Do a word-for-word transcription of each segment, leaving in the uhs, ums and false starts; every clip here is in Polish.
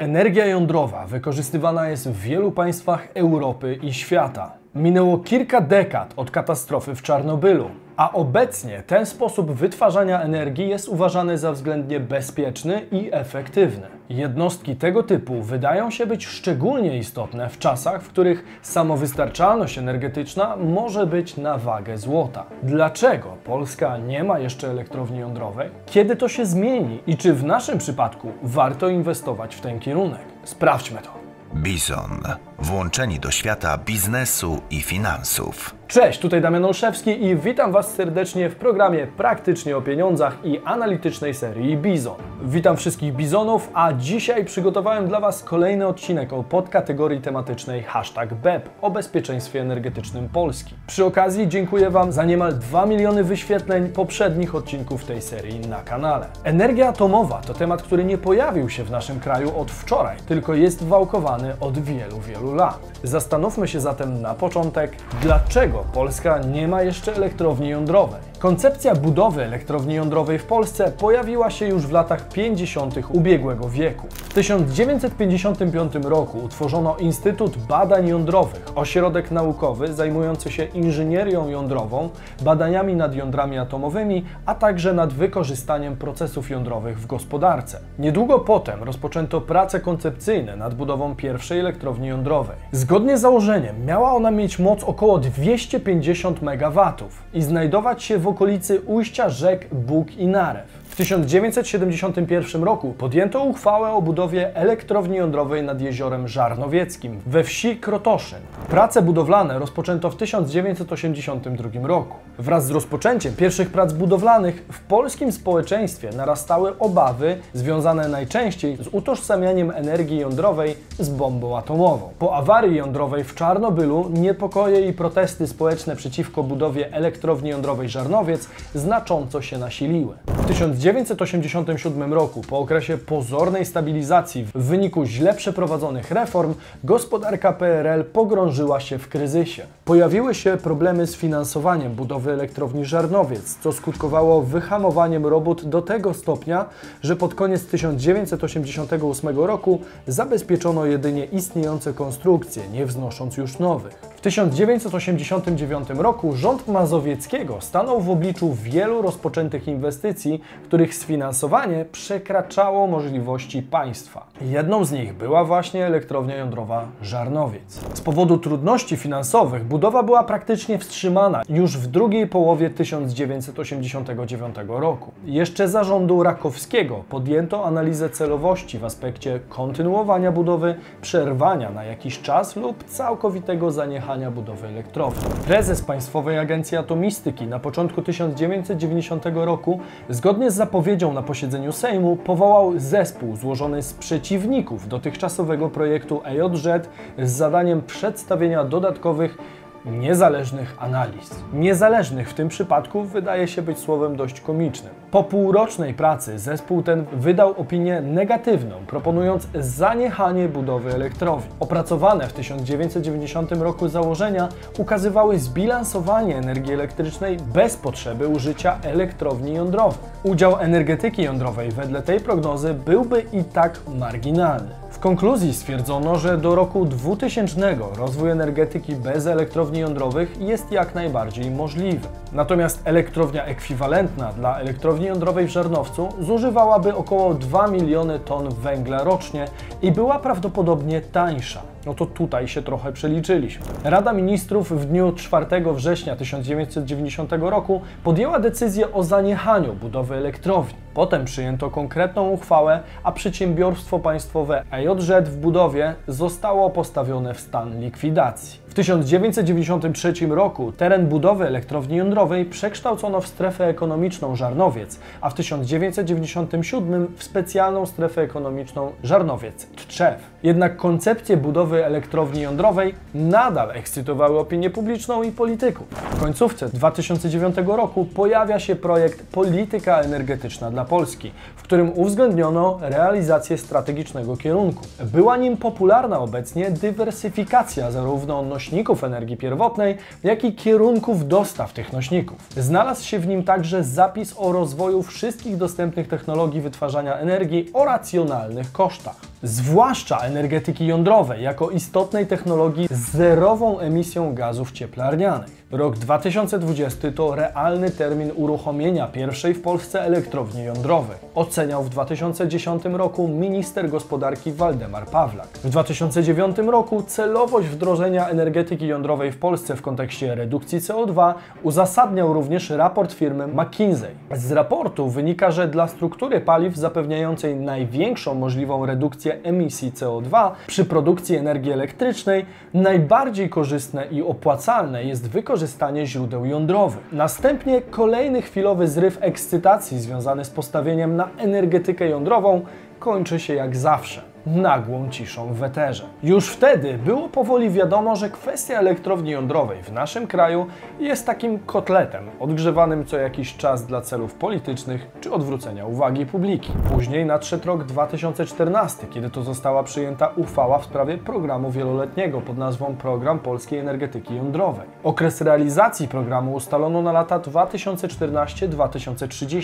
Energia jądrowa wykorzystywana jest w wielu państwach Europy i świata. Minęło kilka dekad od katastrofy w Czarnobylu, a obecnie ten sposób wytwarzania energii jest uważany za względnie bezpieczny i efektywny. Jednostki tego typu wydają się być szczególnie istotne w czasach, w których samowystarczalność energetyczna może być na wagę złota. Dlaczego Polska nie ma jeszcze elektrowni jądrowej? Kiedy to się zmieni i czy w naszym przypadku warto inwestować w ten kierunek? Sprawdźmy to. Bizon. Włączeni do świata biznesu i finansów. Cześć, tutaj Damian Olszewski i witam Was serdecznie w programie Praktycznie o pieniądzach i analitycznej serii Bizon. Witam wszystkich bizonów, a dzisiaj przygotowałem dla Was kolejny odcinek o podkategorii tematycznej hashtag B E P o bezpieczeństwie energetycznym Polski. Przy okazji dziękuję Wam za niemal dwa miliony wyświetleń poprzednich odcinków tej serii na kanale. Energia atomowa to temat, który nie pojawił się w naszym kraju od wczoraj, tylko jest wałkowany od wielu, wielu lat. Zastanówmy się zatem na początek, dlaczego Polska nie ma jeszcze elektrowni jądrowej. Koncepcja budowy elektrowni jądrowej w Polsce pojawiła się już w latach pięćdziesiątych ubiegłego wieku. W tysiąc dziewięćset pięćdziesiątym piątym roku utworzono Instytut Badań Jądrowych, ośrodek naukowy zajmujący się inżynierią jądrową, badaniami nad jądrami atomowymi, a także nad wykorzystaniem procesów jądrowych w gospodarce. Niedługo potem rozpoczęto prace koncepcyjne nad budową pierwszej elektrowni jądrowej. Zgodnie z założeniem miała ona mieć moc około dwieście pięćdziesiąt megawatów i znajdować się w okolicy ujścia rzek Bug i Narew. W tysiąc dziewięćset siedemdziesiątym pierwszym roku podjęto uchwałę o budowie elektrowni jądrowej nad jeziorem Żarnowieckim we wsi Krotoszyn. Prace budowlane rozpoczęto w tysiąc dziewięćset osiemdziesiątym drugim roku. Wraz z rozpoczęciem pierwszych prac budowlanych w polskim społeczeństwie narastały obawy związane najczęściej z utożsamianiem energii jądrowej z bombą atomową. Po awarii jądrowej w Czarnobylu niepokoje i protesty społeczne przeciwko budowie elektrowni jądrowej Żarnowiec znacząco się nasiliły. W tysiąc dziewięćset osiemdziesiątym siódmym roku, po okresie pozornej stabilizacji w wyniku źle przeprowadzonych reform, gospodarka P R L pogrążyła się w kryzysie. Pojawiły się problemy z finansowaniem budowy elektrowni Żarnowiec, co skutkowało wyhamowaniem robót do tego stopnia, że pod koniec tysiąc dziewięćset osiemdziesiątego ósmego roku zabezpieczono jedynie istniejące konstrukcje, nie wznosząc już nowych. W tysiąc dziewięćset osiemdziesiątym dziewiątym roku rząd mazowieckiego stanął w obliczu wielu rozpoczętych inwestycji, których sfinansowanie przekraczało możliwości państwa. Jedną z nich była właśnie elektrownia jądrowa Żarnowiec. Z powodu trudności finansowych budowa była praktycznie wstrzymana już w drugiej połowie tysiąc dziewięćset osiemdziesiątego dziewiątego roku. Jeszcze za rządu Rakowskiego podjęto analizę celowości w aspekcie kontynuowania budowy, przerwania na jakiś czas lub całkowitego zaniechania budowy elektrowni. Prezes Państwowej Agencji Atomistyki na początku tysiąc dziewięćset dziewięćdziesiątego roku, zgodnie z zapowiedzią na posiedzeniu Sejmu, powołał zespół złożony z przeciwników dotychczasowego projektu E J Z z zadaniem przedstawienia dodatkowych niezależnych analiz. Niezależnych w tym przypadku wydaje się być słowem dość komicznym. Po półrocznej pracy zespół ten wydał opinię negatywną, proponując zaniechanie budowy elektrowni. Opracowane w tysiąc dziewięćset dziewięćdziesiątym roku założenia ukazywały zbilansowanie energii elektrycznej bez potrzeby użycia elektrowni jądrowych. Udział energetyki jądrowej wedle tej prognozy byłby i tak marginalny. W konkluzji stwierdzono, że do roku dwutysięcznego rozwój energetyki bez elektrowni jądrowych jest jak najbardziej możliwy. Natomiast elektrownia ekwiwalentna dla elektrowni jądrowej w Żarnowcu zużywałaby około dwa miliony ton węgla rocznie i była prawdopodobnie tańsza. No to tutaj się trochę przeliczyliśmy. Rada Ministrów w dniu czwartego września tysiąc dziewięćset dziewięćdziesiątego roku podjęła decyzję o zaniechaniu budowy elektrowni. Potem przyjęto konkretną uchwałę, a przedsiębiorstwo państwowe E J Z w budowie zostało postawione w stan likwidacji. W tysiąc dziewięćset dziewięćdziesiątym trzecim roku teren budowy elektrowni jądrowej przekształcono w strefę ekonomiczną Żarnowiec, a w tysiąc dziewięćset dziewięćdziesiątym siódmym w specjalną strefę ekonomiczną Żarnowiec-Tczew. Jednak koncepcje budowy elektrowni jądrowej nadal ekscytowały opinię publiczną i polityków. W końcówce dwa tysiące dziewiątego roku pojawia się projekt Polityka energetyczna dla Polski, w którym uwzględniono realizację strategicznego kierunku. Była nim popularna obecnie dywersyfikacja zarówno nośników energii pierwotnej, jak i kierunków dostaw tych nośników. Znalazł się w nim także zapis o rozwoju wszystkich dostępnych technologii wytwarzania energii o racjonalnych kosztach. zwłaszcza energetyki jądrowej, jako istotnej technologii z zerową emisją gazów cieplarnianych. Rok dwa tysiące dwudziesty to realny termin uruchomienia pierwszej w Polsce elektrowni jądrowej. Oceniał w dwa tysiące dziesiątym roku minister gospodarki Waldemar Pawlak. W dwa tysiące dziewiątym roku celowość wdrożenia energetyki jądrowej w Polsce w kontekście redukcji C O dwa uzasadniał również raport firmy McKinsey. Z raportu wynika, że dla struktury paliw zapewniającej największą możliwą redukcję emisji C O dwa przy produkcji energii elektrycznej najbardziej korzystne i opłacalne jest wykorzystanie źródeł jądrowych. Następnie kolejny chwilowy zryw ekscytacji związany z postawieniem na energetykę jądrową kończy się jak zawsze nagłą ciszą w eterze. Już wtedy było powoli wiadomo, że kwestia elektrowni jądrowej w naszym kraju jest takim kotletem, odgrzewanym co jakiś czas dla celów politycznych czy odwrócenia uwagi publiki. Później nadszedł rok dwa tysiące czternasty, kiedy to została przyjęta uchwała w sprawie programu wieloletniego pod nazwą Program Polskiej Energetyki Jądrowej. Okres realizacji programu ustalono na lata dwa tysiące czternaście do dwa tysiące trzydziestego,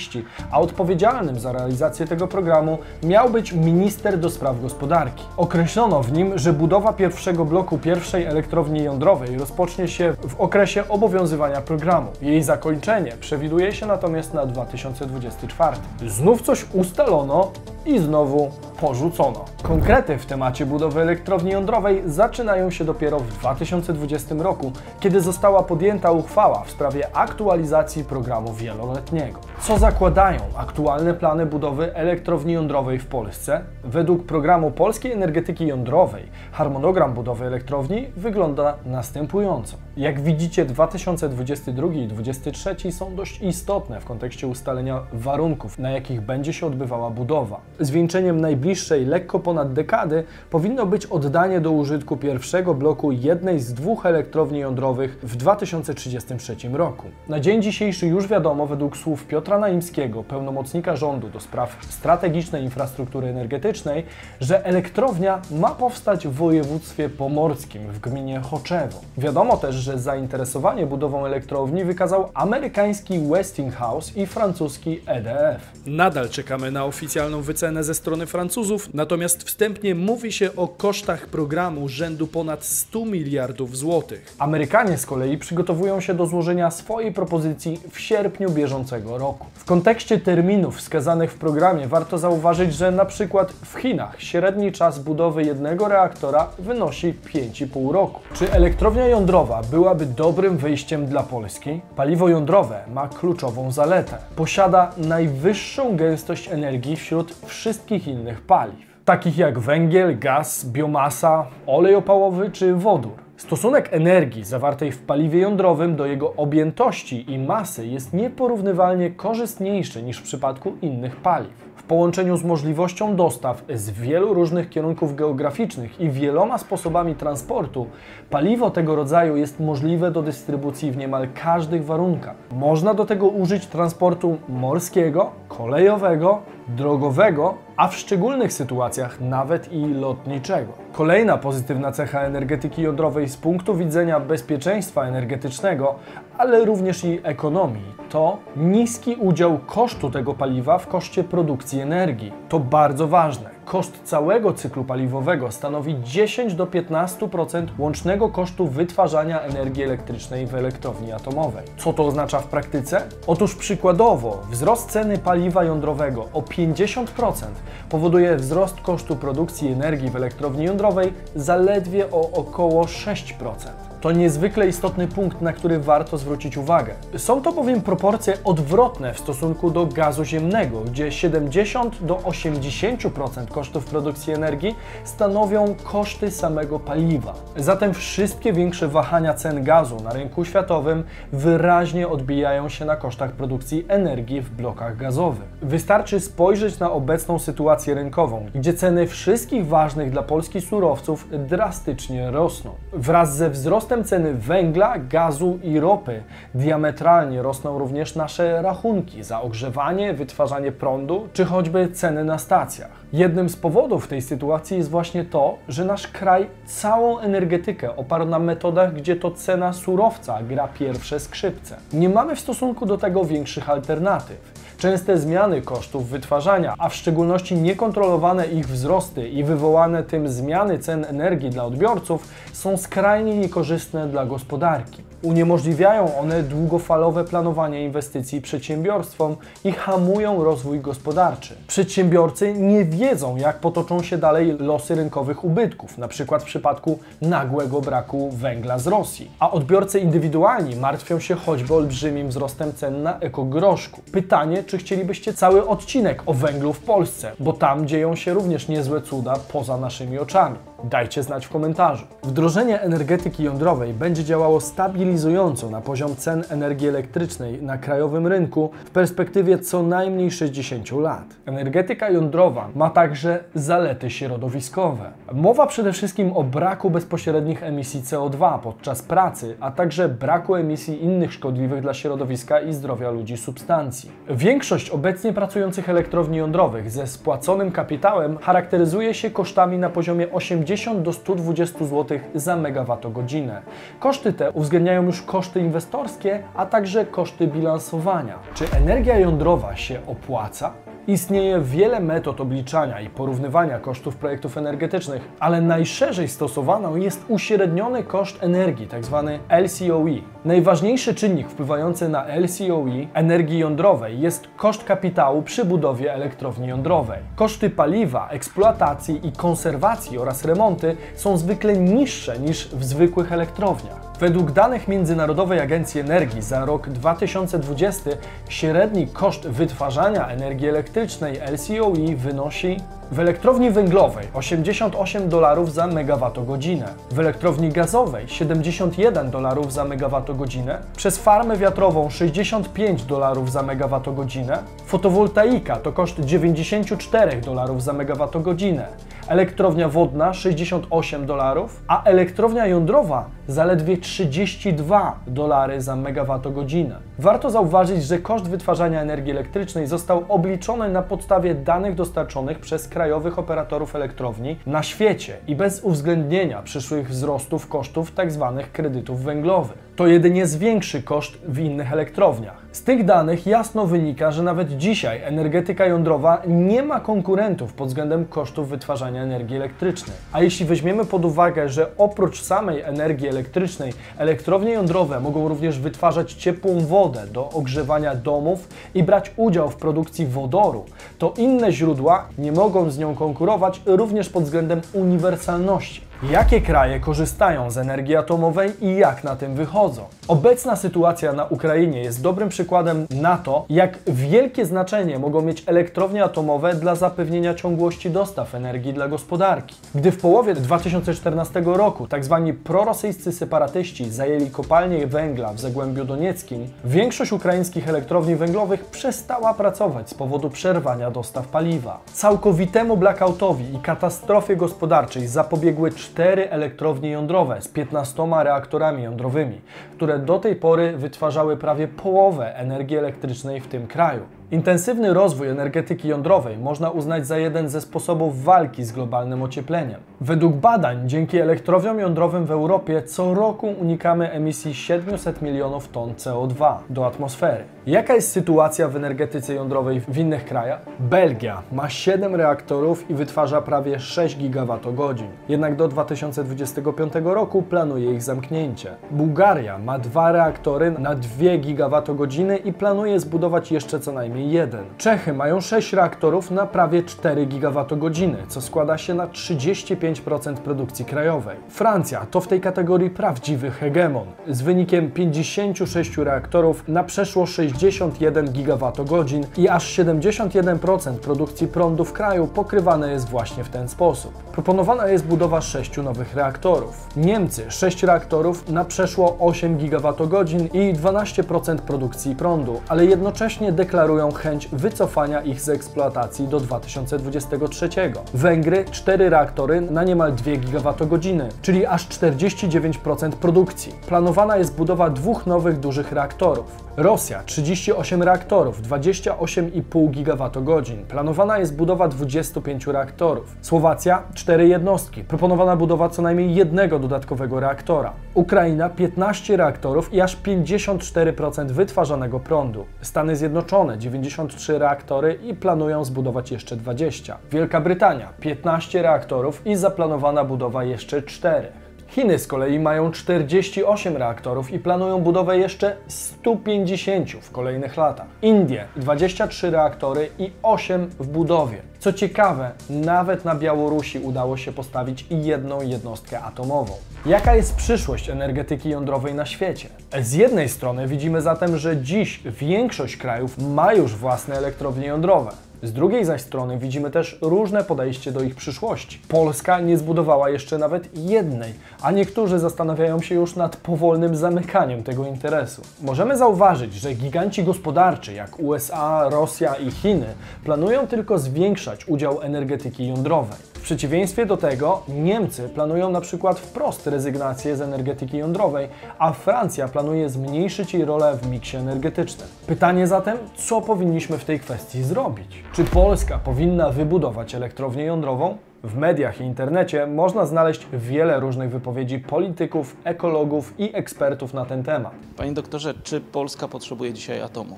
a odpowiedzialnym za realizację tego programu miał być minister do spraw gospodarki. Określono w nim, że budowa pierwszego bloku pierwszej elektrowni jądrowej rozpocznie się w okresie obowiązywania programu. Jej zakończenie przewiduje się natomiast na dwa tysiące dwudziesty czwarty. Znów coś ustalono i znowu porzucono. Konkrety w temacie budowy elektrowni jądrowej zaczynają się dopiero w dwa tysiące dwudziestym roku, kiedy została podjęta uchwała w sprawie aktualizacji programu wieloletniego. Co zakładają aktualne plany budowy elektrowni jądrowej w Polsce? Według programu Polskiej Energetyki Jądrowej harmonogram budowy elektrowni wygląda następująco. Jak widzicie, dwa tysiące dwudziesty drugi i dwa tysiące dwudziesty trzeci są dość istotne w kontekście ustalenia warunków, na jakich będzie się odbywała budowa. Zwieńczeniem najbliższej, lekko ponad dekady, powinno być oddanie do użytku pierwszego bloku jednej z dwóch elektrowni jądrowych w dwa tysiące trzydziestym trzecim roku. Na dzień dzisiejszy już wiadomo, według słów Piotra Naimskiego, pełnomocnika rządu do spraw strategicznej infrastruktury energetycznej, że elektrownia ma powstać w województwie pomorskim, w gminie Choczewo. Wiadomo też, że zainteresowanie budową elektrowni wykazał amerykański Westinghouse i francuski E D F. Nadal czekamy na oficjalną wycenę ze strony Francuzów, natomiast wstępnie mówi się o kosztach programu rzędu ponad stu miliardów złotych. Amerykanie z kolei przygotowują się do złożenia swojej propozycji w sierpniu bieżącego roku. W kontekście terminów wskazanych w programie warto zauważyć, że na przykład w Chinach średni czas budowy jednego reaktora wynosi pięć i pół roku. Czy elektrownia jądrowa byłaby dobrym wyjściem dla Polski? Paliwo jądrowe ma kluczową zaletę. Posiada najwyższą gęstość energii wśród wszystkich innych paliw, takich jak węgiel, gaz, biomasa, olej opałowy czy wodór. Stosunek energii zawartej w paliwie jądrowym do jego objętości i masy jest nieporównywalnie korzystniejszy niż w przypadku innych paliw. W połączeniu z możliwością dostaw z wielu różnych kierunków geograficznych i wieloma sposobami transportu, paliwo tego rodzaju jest możliwe do dystrybucji w niemal każdych warunkach. Można do tego użyć transportu morskiego, kolejowego, drogowego, a w szczególnych sytuacjach nawet i lotniczego. Kolejna pozytywna cecha energetyki jądrowej z punktu widzenia bezpieczeństwa energetycznego, ale również i ekonomii, to niski udział kosztu tego paliwa w koszcie produkcji energii. To bardzo ważne. Koszt całego cyklu paliwowego stanowi dziesięć do piętnastu procent łącznego kosztu wytwarzania energii elektrycznej w elektrowni atomowej. Co to oznacza w praktyce? Otóż przykładowo wzrost ceny paliwa jądrowego o pięćdziesiąt procent powoduje wzrost kosztu produkcji energii w elektrowni jądrowej zaledwie o około sześć procent. To niezwykle istotny punkt, na który warto zwrócić uwagę. Są to bowiem proporcje odwrotne w stosunku do gazu ziemnego, gdzie siedemdziesiąt do osiemdziesięciu procent kosztów produkcji energii stanowią koszty samego paliwa. Zatem wszystkie większe wahania cen gazu na rynku światowym wyraźnie odbijają się na kosztach produkcji energii w blokach gazowych. Wystarczy spojrzeć na obecną sytuację rynkową, gdzie ceny wszystkich ważnych dla Polski surowców drastycznie rosną. Wraz ze wzrostem ceny węgla, gazu i ropy diametralnie rosną również nasze rachunki za ogrzewanie, wytwarzanie prądu czy choćby ceny na stacjach. Jednym z powodów tej sytuacji jest właśnie to, że nasz kraj całą energetykę oparł na metodach, gdzie to cena surowca gra pierwsze skrzypce. Nie mamy w stosunku do tego większych alternatyw. częste zmiany kosztów wytwarzania, a w szczególności niekontrolowane ich wzrosty i wywołane tym zmiany cen energii dla odbiorców są skrajnie niekorzystne dla gospodarki. Uniemożliwiają one długofalowe planowanie inwestycji przedsiębiorstwom i hamują rozwój gospodarczy. Przedsiębiorcy nie wiedzą, jak potoczą się dalej losy rynkowych ubytków, na przykład w przypadku nagłego braku węgla z Rosji. A odbiorcy indywidualni martwią się choćby olbrzymim wzrostem cen na ekogroszku. Pytanie, czy chcielibyście cały odcinek o węglu w Polsce, bo tam dzieją się również niezłe cuda poza naszymi oczami. Dajcie znać w komentarzu. Wdrożenie energetyki jądrowej będzie działało stabilizująco na poziom cen energii elektrycznej na krajowym rynku w perspektywie co najmniej sześćdziesięciu lat. Energetyka jądrowa ma także zalety środowiskowe. Mowa przede wszystkim o braku bezpośrednich emisji C O dwa podczas pracy, a także braku emisji innych szkodliwych dla środowiska i zdrowia ludzi substancji. Większość obecnie pracujących elektrowni jądrowych ze spłaconym kapitałem charakteryzuje się kosztami na poziomie osiemdziesięciu do stu dwudziestu złotych za megawattogodzinę. Koszty te uwzględniają już koszty inwestorskie, a także koszty bilansowania. Czy energia jądrowa się opłaca? Istnieje wiele metod obliczania i porównywania kosztów projektów energetycznych, ale najszerzej stosowaną jest uśredniony koszt energii, tzw. L C O E. Najważniejszy czynnik wpływający na L C O E energii jądrowej jest koszt kapitału przy budowie elektrowni jądrowej. Koszty paliwa, eksploatacji i konserwacji oraz remonty są zwykle niższe niż w zwykłych elektrowniach. Według danych Międzynarodowej Agencji Energii za rok dwa tysiące dwudziesty średni koszt wytwarzania energii elektrycznej L C O E wynosi w elektrowni węglowej osiemdziesiąt osiem dolarów za megawattogodzinę, w elektrowni gazowej siedemdziesiąt jeden dolarów za megawattogodzinę, przez farmę wiatrową sześćdziesiąt pięć dolarów za megawattogodzinę, fotowoltaika to koszt dziewięćdziesiąt cztery dolarów za megawattogodzinę, elektrownia wodna sześćdziesiąt osiem dolarów, a elektrownia jądrowa zaledwie trzydzieści dwa dolary za megawattogodzinę. Warto zauważyć, że koszt wytwarzania energii elektrycznej został obliczony na podstawie danych dostarczonych przez krajowych operatorów elektrowni na świecie i bez uwzględnienia przyszłych wzrostów kosztów tzw. kredytów węglowych. To jedynie zwiększy koszt w innych elektrowniach. Z tych danych jasno wynika, że nawet dzisiaj energetyka jądrowa nie ma konkurentów pod względem kosztów wytwarzania energii elektrycznej. A jeśli weźmiemy pod uwagę, że oprócz samej energii elektrycznej elektrownie jądrowe mogą również wytwarzać ciepłą wodę do ogrzewania domów i brać udział w produkcji wodoru, to inne źródła nie mogą z nią konkurować również pod względem uniwersalności. Jakie kraje korzystają z energii atomowej i jak na tym wychodzą? Obecna sytuacja na Ukrainie jest dobrym przykładem na to, jak wielkie znaczenie mogą mieć elektrownie atomowe dla zapewnienia ciągłości dostaw energii dla gospodarki. Gdy w połowie dwa tysiące czternastego roku tzw. prorosyjscy separatyści zajęli kopalnię węgla w Zagłębiu Donieckim, większość ukraińskich elektrowni węglowych przestała pracować z powodu przerwania dostaw paliwa. Całkowitemu blackoutowi i katastrofie gospodarczej zapobiegły cztery elektrownie jądrowe z piętnastoma reaktorami jądrowymi, które do tej pory wytwarzały prawie połowę energii elektrycznej w tym kraju. Intensywny rozwój energetyki jądrowej można uznać za jeden ze sposobów walki z globalnym ociepleniem. Według badań dzięki elektrowniom jądrowym w Europie co roku unikamy emisji siedmiuset milionów ton C O dwa do atmosfery. Jaka jest sytuacja w energetyce jądrowej w innych krajach? Belgia ma siedem reaktorów i wytwarza prawie sześć gigawattogodzin. Jednak do dwa tysiące dwudziestego piątego roku planuje ich zamknięcie. Bułgaria ma dwa reaktory na dwie gigawattogodziny i planuje zbudować jeszcze co najmniej jeden. Czechy mają sześć reaktorów na prawie cztery gigawattogodziny, co składa się na trzydzieści pięć procent produkcji krajowej. Francja to w tej kategorii prawdziwy hegemon, z wynikiem pięćdziesięciu sześciu reaktorów na przeszło sześćdziesiąt jeden gigawattogodzin i aż siedemdziesiąt jeden procent produkcji prądu w kraju pokrywane jest właśnie w ten sposób. Proponowana jest budowa sześciu nowych reaktorów. Niemcy sześć reaktorów na przeszło osiem gigawattogodzin i dwanaście procent produkcji prądu, ale jednocześnie deklarują chęć wycofania ich z eksploatacji do dwa tysiące dwudziestego trzeciego. Węgry cztery reaktory na niemal dwie gigawattogodziny, czyli aż czterdzieści dziewięć procent produkcji. Planowana jest budowa dwóch nowych dużych reaktorów. Rosja trzydzieści osiem reaktorów, dwadzieścia osiem i pół gigawattogodzin. Planowana jest budowa dwudziestu pięciu reaktorów. Słowacja cztery jednostki. Proponowana budowa co najmniej jednego dodatkowego reaktora. Ukraina piętnaście reaktorów i aż pięćdziesiąt cztery procent wytwarzanego prądu. Stany Zjednoczone dziewięćdziesiąt dziewięćdziesiąt trzy reaktory i planują zbudować jeszcze dwadzieścia. Wielka Brytania piętnaście reaktorów i zaplanowana budowa jeszcze czterech. Chiny z kolei mają czterdzieści osiem reaktorów i planują budowę jeszcze stu pięćdziesięciu w kolejnych latach. Indie dwadzieścia trzy reaktory i osiem w budowie. Co ciekawe, nawet na Białorusi udało się postawić jedną jednostkę atomową. Jaka jest przyszłość energetyki jądrowej na świecie? Z jednej strony widzimy zatem, że dziś większość krajów ma już własne elektrownie jądrowe. Z drugiej zaś strony widzimy też różne podejście do ich przyszłości. Polska nie zbudowała jeszcze nawet jednej, a niektórzy zastanawiają się już nad powolnym zamykaniem tego interesu. Możemy zauważyć, że giganci gospodarczy jak U S A, Rosja i Chiny planują tylko zwiększać udział energetyki jądrowej. W przeciwieństwie do tego Niemcy planują na przykład wprost rezygnację z energetyki jądrowej, a Francja planuje zmniejszyć jej rolę w miksie energetycznym. Pytanie zatem, co powinniśmy w tej kwestii zrobić? Czy Polska powinna wybudować elektrownię jądrową? W mediach i internecie można znaleźć wiele różnych wypowiedzi polityków, ekologów i ekspertów na ten temat. Panie doktorze, czy Polska potrzebuje dzisiaj atomu?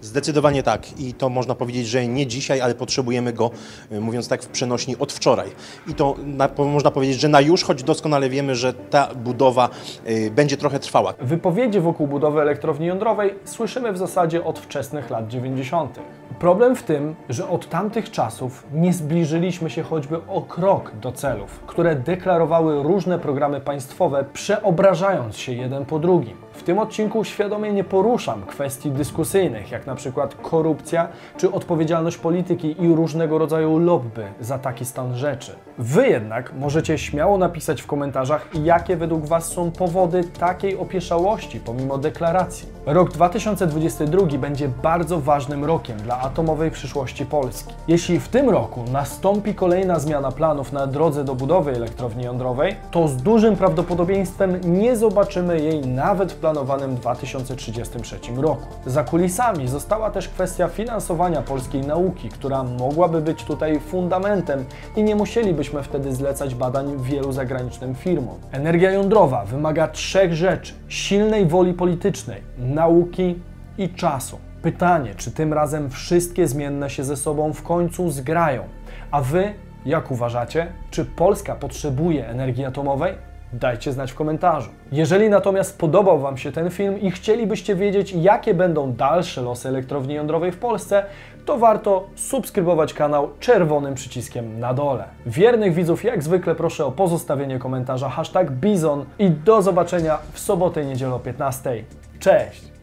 Zdecydowanie tak i to można powiedzieć, że nie dzisiaj, ale potrzebujemy go, mówiąc tak w przenośni, od wczoraj. I to na, można powiedzieć, że na już, choć doskonale wiemy, że ta budowa y, będzie trochę trwała. Wypowiedzi wokół budowy elektrowni jądrowej słyszymy w zasadzie od wczesnych lat dziewięćdziesiątych. Problem w tym, że od tamtych czasów nie zbliżyliśmy się choćby o krok do celów, które deklarowały różne programy państwowe, przeobrażając się jeden po drugim. W tym odcinku świadomie nie poruszam kwestii dyskusyjnych, jak na przykład korupcja czy odpowiedzialność polityki i różnego rodzaju lobby za taki stan rzeczy. Wy jednak możecie śmiało napisać w komentarzach, jakie według Was są powody takiej opieszałości pomimo deklaracji. Rok dwa tysiące dwudziesty drugi będzie bardzo ważnym rokiem dla atomowej przyszłości Polski. Jeśli w tym roku nastąpi kolejna zmiana planów na drodze do budowy elektrowni jądrowej, to z dużym prawdopodobieństwem nie zobaczymy jej nawet w planowanym dwa tysiące trzydziestym trzecim roku. Za kulisami została też kwestia finansowania polskiej nauki, która mogłaby być tutaj fundamentem i nie musielibyśmy wtedy zlecać badań wielu zagranicznym firmom. Energia jądrowa wymaga trzech rzeczy: silnej woli politycznej, nauki i czasu. Pytanie, czy tym razem wszystkie zmienne się ze sobą w końcu zgrają? A Wy, jak uważacie, czy Polska potrzebuje energii atomowej? Dajcie znać w komentarzu. Jeżeli natomiast podobał Wam się ten film i chcielibyście wiedzieć, jakie będą dalsze losy elektrowni jądrowej w Polsce, to warto subskrybować kanał czerwonym przyciskiem na dole. Wiernych widzów jak zwykle proszę o pozostawienie komentarza hashtag bizon i do zobaczenia w sobotę i niedzielę o piętnastej. Cześć!